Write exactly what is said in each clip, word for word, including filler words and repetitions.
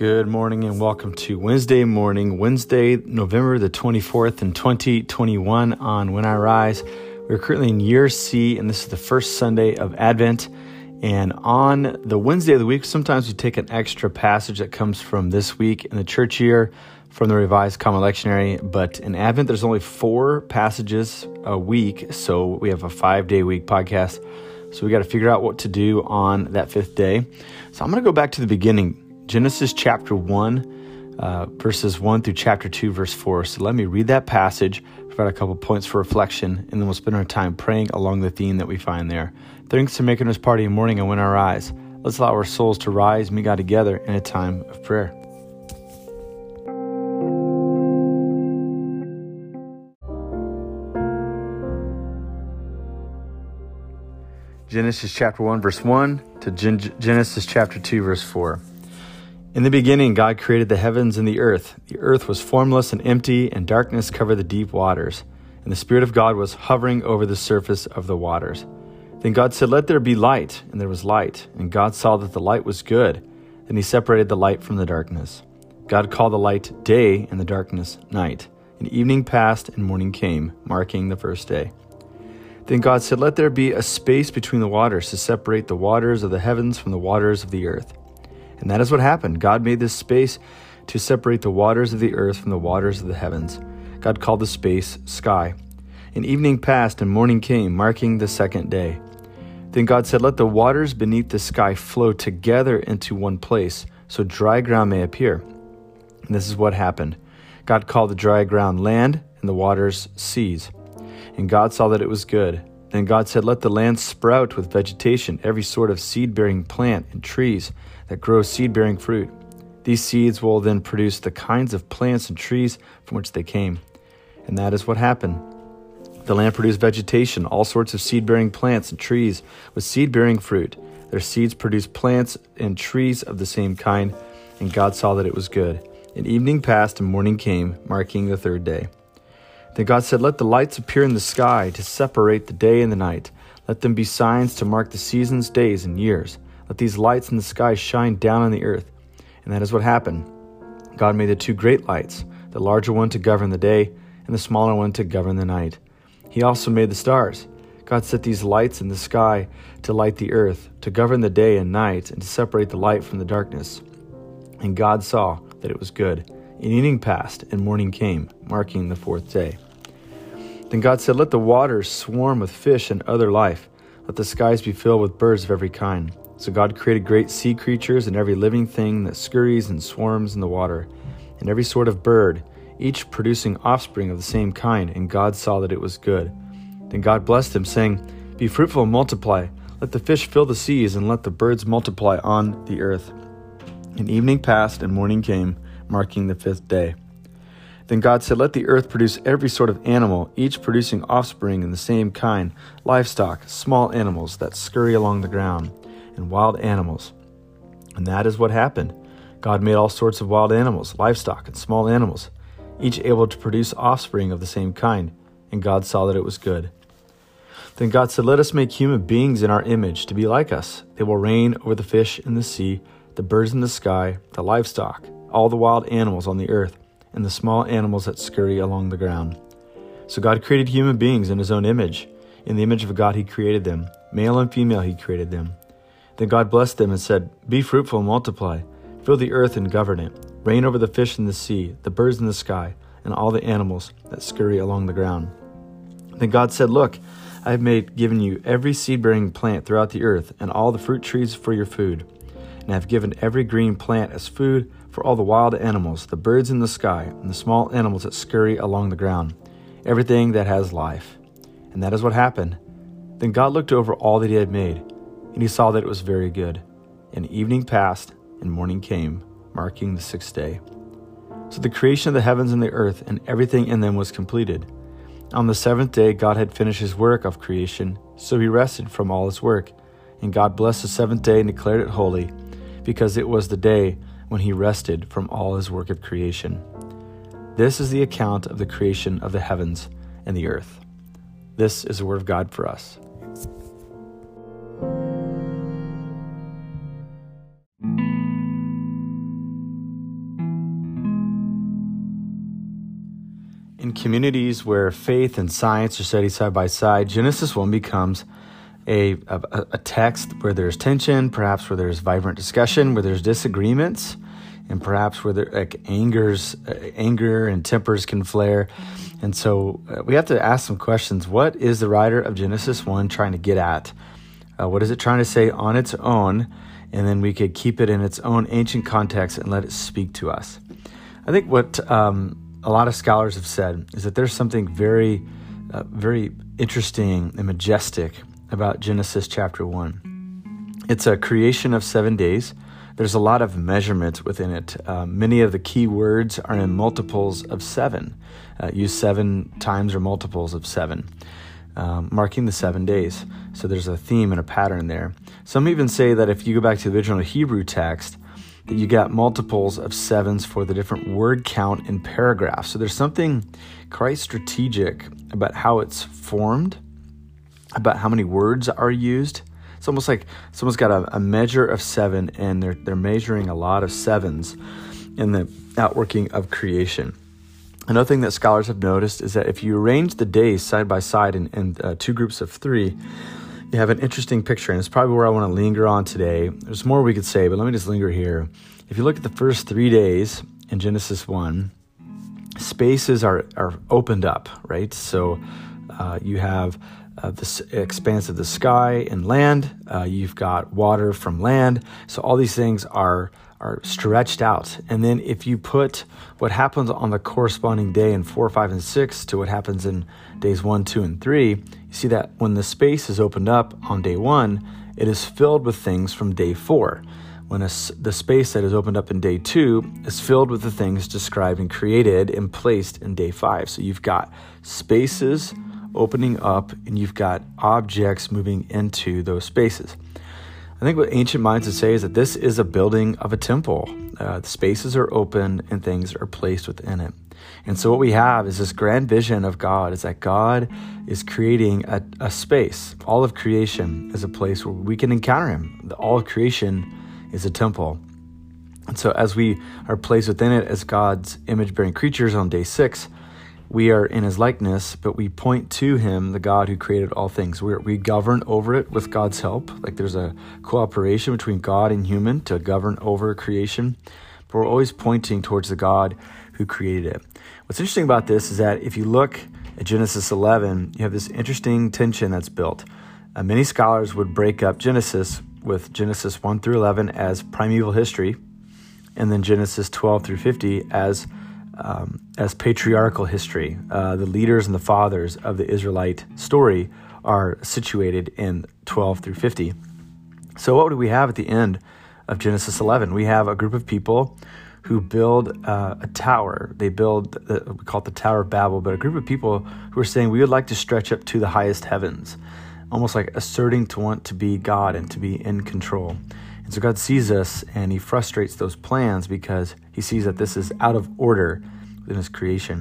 Good morning and welcome to Wednesday morning, Wednesday, November the twenty-fourth in twenty twenty-one on When I Rise. We're currently in year C and this is the first Sunday of Advent. And on the Wednesday of the week, sometimes we take an extra passage that comes from this week in the church year from the Revised Common Lectionary. But in Advent, there's only four passages a week. So we have a five-day week podcast. So we got to figure out what to do on that fifth day. So I'm going to go back to the beginning. Genesis chapter one, uh, verses one through chapter two, verse four. So let me read that passage, provide a couple points for reflection, and then we'll spend our time praying along the theme that we find there. Thanks for making us part of your morning and When I Rise. Let's allow our souls to rise and meet God together in a time of prayer. Genesis chapter one, verse one to Gen- Genesis chapter two, verse four. In the beginning, God created the heavens and the earth. The earth was formless and empty, and darkness covered the deep waters. And the Spirit of God was hovering over the surface of the waters. Then God said, "Let there be light," and there was light. And God saw that the light was good. Then he separated the light from the darkness. God called the light day, and the darkness night. And evening passed, and morning came, marking the first day. Then God said, "Let there be a space between the waters to separate the waters of the heavens from the waters of the earth." And that is what happened. God made this space to separate the waters of the earth from the waters of the heavens. God called the space sky. And evening passed and morning came, marking the second day. Then God said, "Let the waters beneath the sky flow together into one place, so dry ground may appear." And this is what happened. God called the dry ground land and the waters seas. And God saw that it was good. Then God said, "Let the land sprout with vegetation, every sort of seed-bearing plant and trees that grow seed-bearing fruit. These seeds will then produce the kinds of plants and trees from which they came." And that is what happened. The land produced vegetation, all sorts of seed-bearing plants and trees with seed-bearing fruit. Their seeds produced plants and trees of the same kind, and God saw that it was good. And evening passed and morning came, marking the third day. Then God said, "Let the lights appear in the sky to separate the day and the night. Let them be signs to mark the seasons, days, and years. Let these lights in the sky shine down on the earth." And that is what happened. God made the two great lights, the larger one to govern the day and the smaller one to govern the night. He also made the stars. God set these lights in the sky to light the earth, to govern the day and night, and to separate the light from the darkness. And God saw that it was good. And evening passed, and morning came, marking the fourth day. Then God said, "Let the waters swarm with fish and other life. Let the skies be filled with birds of every kind." So God created great sea creatures and every living thing that scurries and swarms in the water, and every sort of bird, each producing offspring of the same kind, and God saw that it was good. Then God blessed them, saying, "Be fruitful and multiply. Let the fish fill the seas, and let the birds multiply on the earth." And evening passed, and morning came, marking the fifth day. Then God said, "Let the earth produce every sort of animal, each producing offspring in the same kind, livestock, small animals that scurry along the ground, and wild animals." And that is what happened. God made all sorts of wild animals, livestock, and small animals, each able to produce offspring of the same kind, and God saw that it was good. Then God said, "Let us make human beings in our image to be like us. They will reign over the fish in the sea, the birds in the sky, the livestock, all the wild animals on the earth, and the small animals that scurry along the ground." So God created human beings in his own image. In the image of God he created them. Male and female he created them. Then God blessed them and said, "Be fruitful and multiply. Fill the earth and govern it. Reign over the fish in the sea, the birds in the sky, and all the animals that scurry along the ground." Then God said, "Look, I have made given you every seed-bearing plant throughout the earth, and all the fruit trees for your food. And I have given every green plant as food for all the wild animals, the birds in the sky, and the small animals that scurry along the ground, everything that has life." And that is what happened. Then God looked over all that he had made, and he saw that it was very good. And evening passed, and morning came, marking the sixth day. So the creation of the heavens and the earth and everything in them was completed. On the seventh day, God had finished his work of creation, so he rested from all his work. And God blessed the seventh day and declared it holy, because it was the day when he rested from all his work of creation. This is the account of the creation of the heavens and the earth. This is the word of God for us. in communities where faith and science are studied side by side, Genesis one becomes a, a, a text where there's tension, perhaps where there's vibrant discussion, where there's disagreements, and perhaps where there, like, angers, anger and tempers can flare. And so uh, we have to ask some questions. What is the writer of Genesis one trying to get at? Uh, what is it trying to say on its own? And then we could keep it in its own ancient context and let it speak to us. I think what um, a lot of scholars have said is that there's something very, uh, very interesting and majestic about Genesis chapter one. It's a creation of seven days. There's a lot of measurements within it. Uh, many of the key words are in multiples of seven, uh, used seven times or multiples of seven, um, marking the seven days. So there's a theme and a pattern there. Some even say that if you go back to the original Hebrew text, that you got multiples of sevens for the different word count in paragraphs. So there's something quite strategic about how it's formed, about how many words are used. It's almost like someone's got a, a measure of seven, and they're they're measuring a lot of sevens in the outworking of creation. Another thing that scholars have noticed is that if you arrange the days side by side in, in uh, two groups of three, you have an interesting picture, and it's probably where I want to linger on today. There's more we could say, but let me just linger here. If you look at the first three days in Genesis one, spaces are, are opened up, right? So uh, you have... Uh, the expanse of the sky and land. Uh, you've got water from land. So all these things are are stretched out. And then if you put what happens on the corresponding day in four, five, and six to what happens in days one, two, and three, you see that when the space is opened up on day one, it is filled with things from day four. When a, the space that is opened up in day two is filled with the things described and created and placed in day five. So you've got spaces opening up, and you've got objects moving into those spaces. I think what ancient minds would say is that this is a building of a temple. Uh, the spaces are open and things are placed within it. And so what we have is this grand vision of God, is that God is creating a, a space. All of creation is a place where we can encounter him. All of creation is a temple. And so as we are placed within it as God's image-bearing creatures on day six, we are in his likeness, but we point to him, the God who created all things. We're, we govern over it with God's help. Like there's a cooperation between God and human to govern over creation. But we're always pointing towards the God who created it. What's interesting about this is that if you look at Genesis eleven, you have this interesting tension that's built. Uh, many scholars would break up Genesis with Genesis one through eleven as primeval history, and then Genesis twelve through fifty as Um, as patriarchal history. Uh, the leaders and the fathers of the Israelite story are situated in twelve through fifty. So what do we have at the end of Genesis eleven? We have a group of people who build uh, a tower. They build, the, we call it the Tower of Babel, but a group of people who are saying, we would like to stretch up to the highest heavens, almost like asserting to want to be God and to be in control. And so God sees this, and he frustrates those plans because he sees that this is out of order within his creation.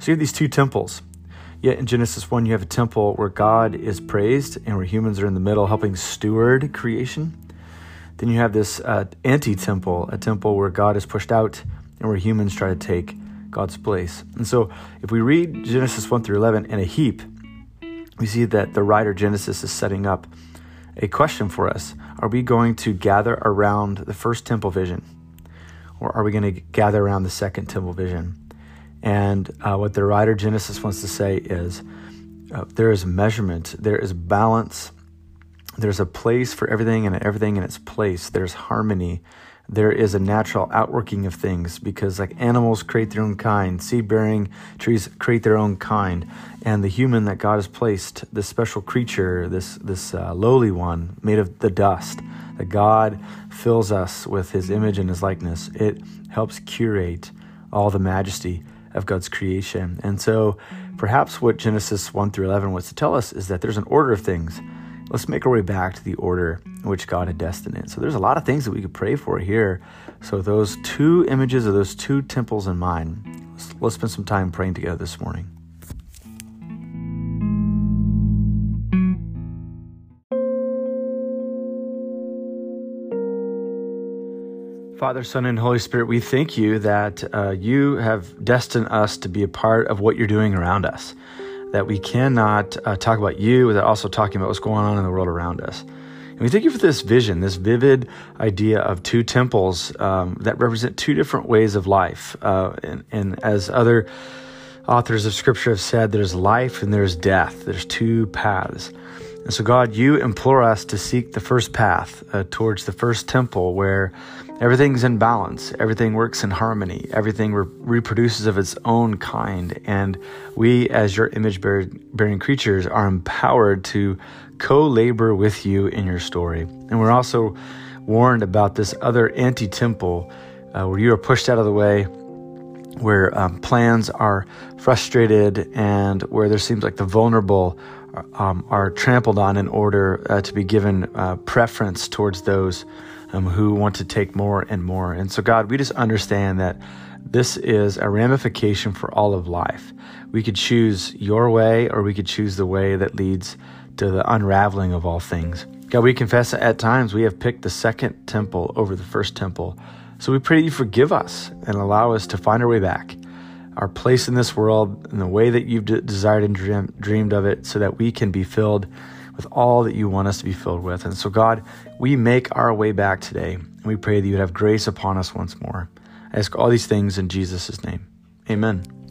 So you have these two temples. Yet in Genesis one, you have a temple where God is praised and where humans are in the middle helping steward creation. Then you have this uh, anti-temple, a temple where God is pushed out and where humans try to take God's place. And so if we read Genesis one through eleven in a heap, we see that the writer Genesis is setting up a question for us. Are we going to gather around the first temple vision? Or are we going to gather around the second temple vision? And uh, what the writer Genesis wants to say is uh, there is measurement, there is balance, there's a place for everything and everything in its place, there's harmony, there is a natural outworking of things because like animals create their own kind, seed-bearing trees create their own kind, and the human that God has placed, this special creature, this this uh, lowly one made of the dust, that God fills us with his image and his likeness. It helps curate all the majesty of God's creation. And so perhaps what Genesis one through eleven wants to tell us is that there's an order of things. Let's make our way back to the order in which God had destined it. So there's a lot of things that we could pray for here. So those two images or those two temples in mind, let's, let's spend some time praying together this morning. Father, Son, and Holy Spirit, we thank you that uh, you have destined us to be a part of what you're doing around us, that we cannot uh, talk about you without also talking about what's going on in the world around us. And we thank you for this vision, this vivid idea of two temples um, that represent two different ways of life. Uh, and, and as other authors of Scripture have said, there's life and there's death. There's two paths. And so, God, you implore us to seek the first path uh, towards the first temple where everything's in balance, everything works in harmony, everything re- reproduces of its own kind. And we, as your image-bearing creatures, are empowered to co-labor with you in your story. And we're also warned about this other anti-temple uh, where you are pushed out of the way, where um, plans are frustrated, and where there seems like the vulnerable um, are trampled on in order uh, to be given uh, preference towards those um, who want to take more and more. And so, God, we just understand that this is a ramification for all of life. We could choose your way, or we could choose the way that leads to the unraveling of all things. God, we confess that at times we have picked the second temple over the first temple. So we pray that you forgive us and allow us to find our way back, our place in this world, and the way that you've de- desired and dream- dreamed of it, so that we can be filled with all that you want us to be filled with. And so, God, we make our way back today, and we pray that you would have grace upon us once more. I ask all these things in Jesus' name. Amen.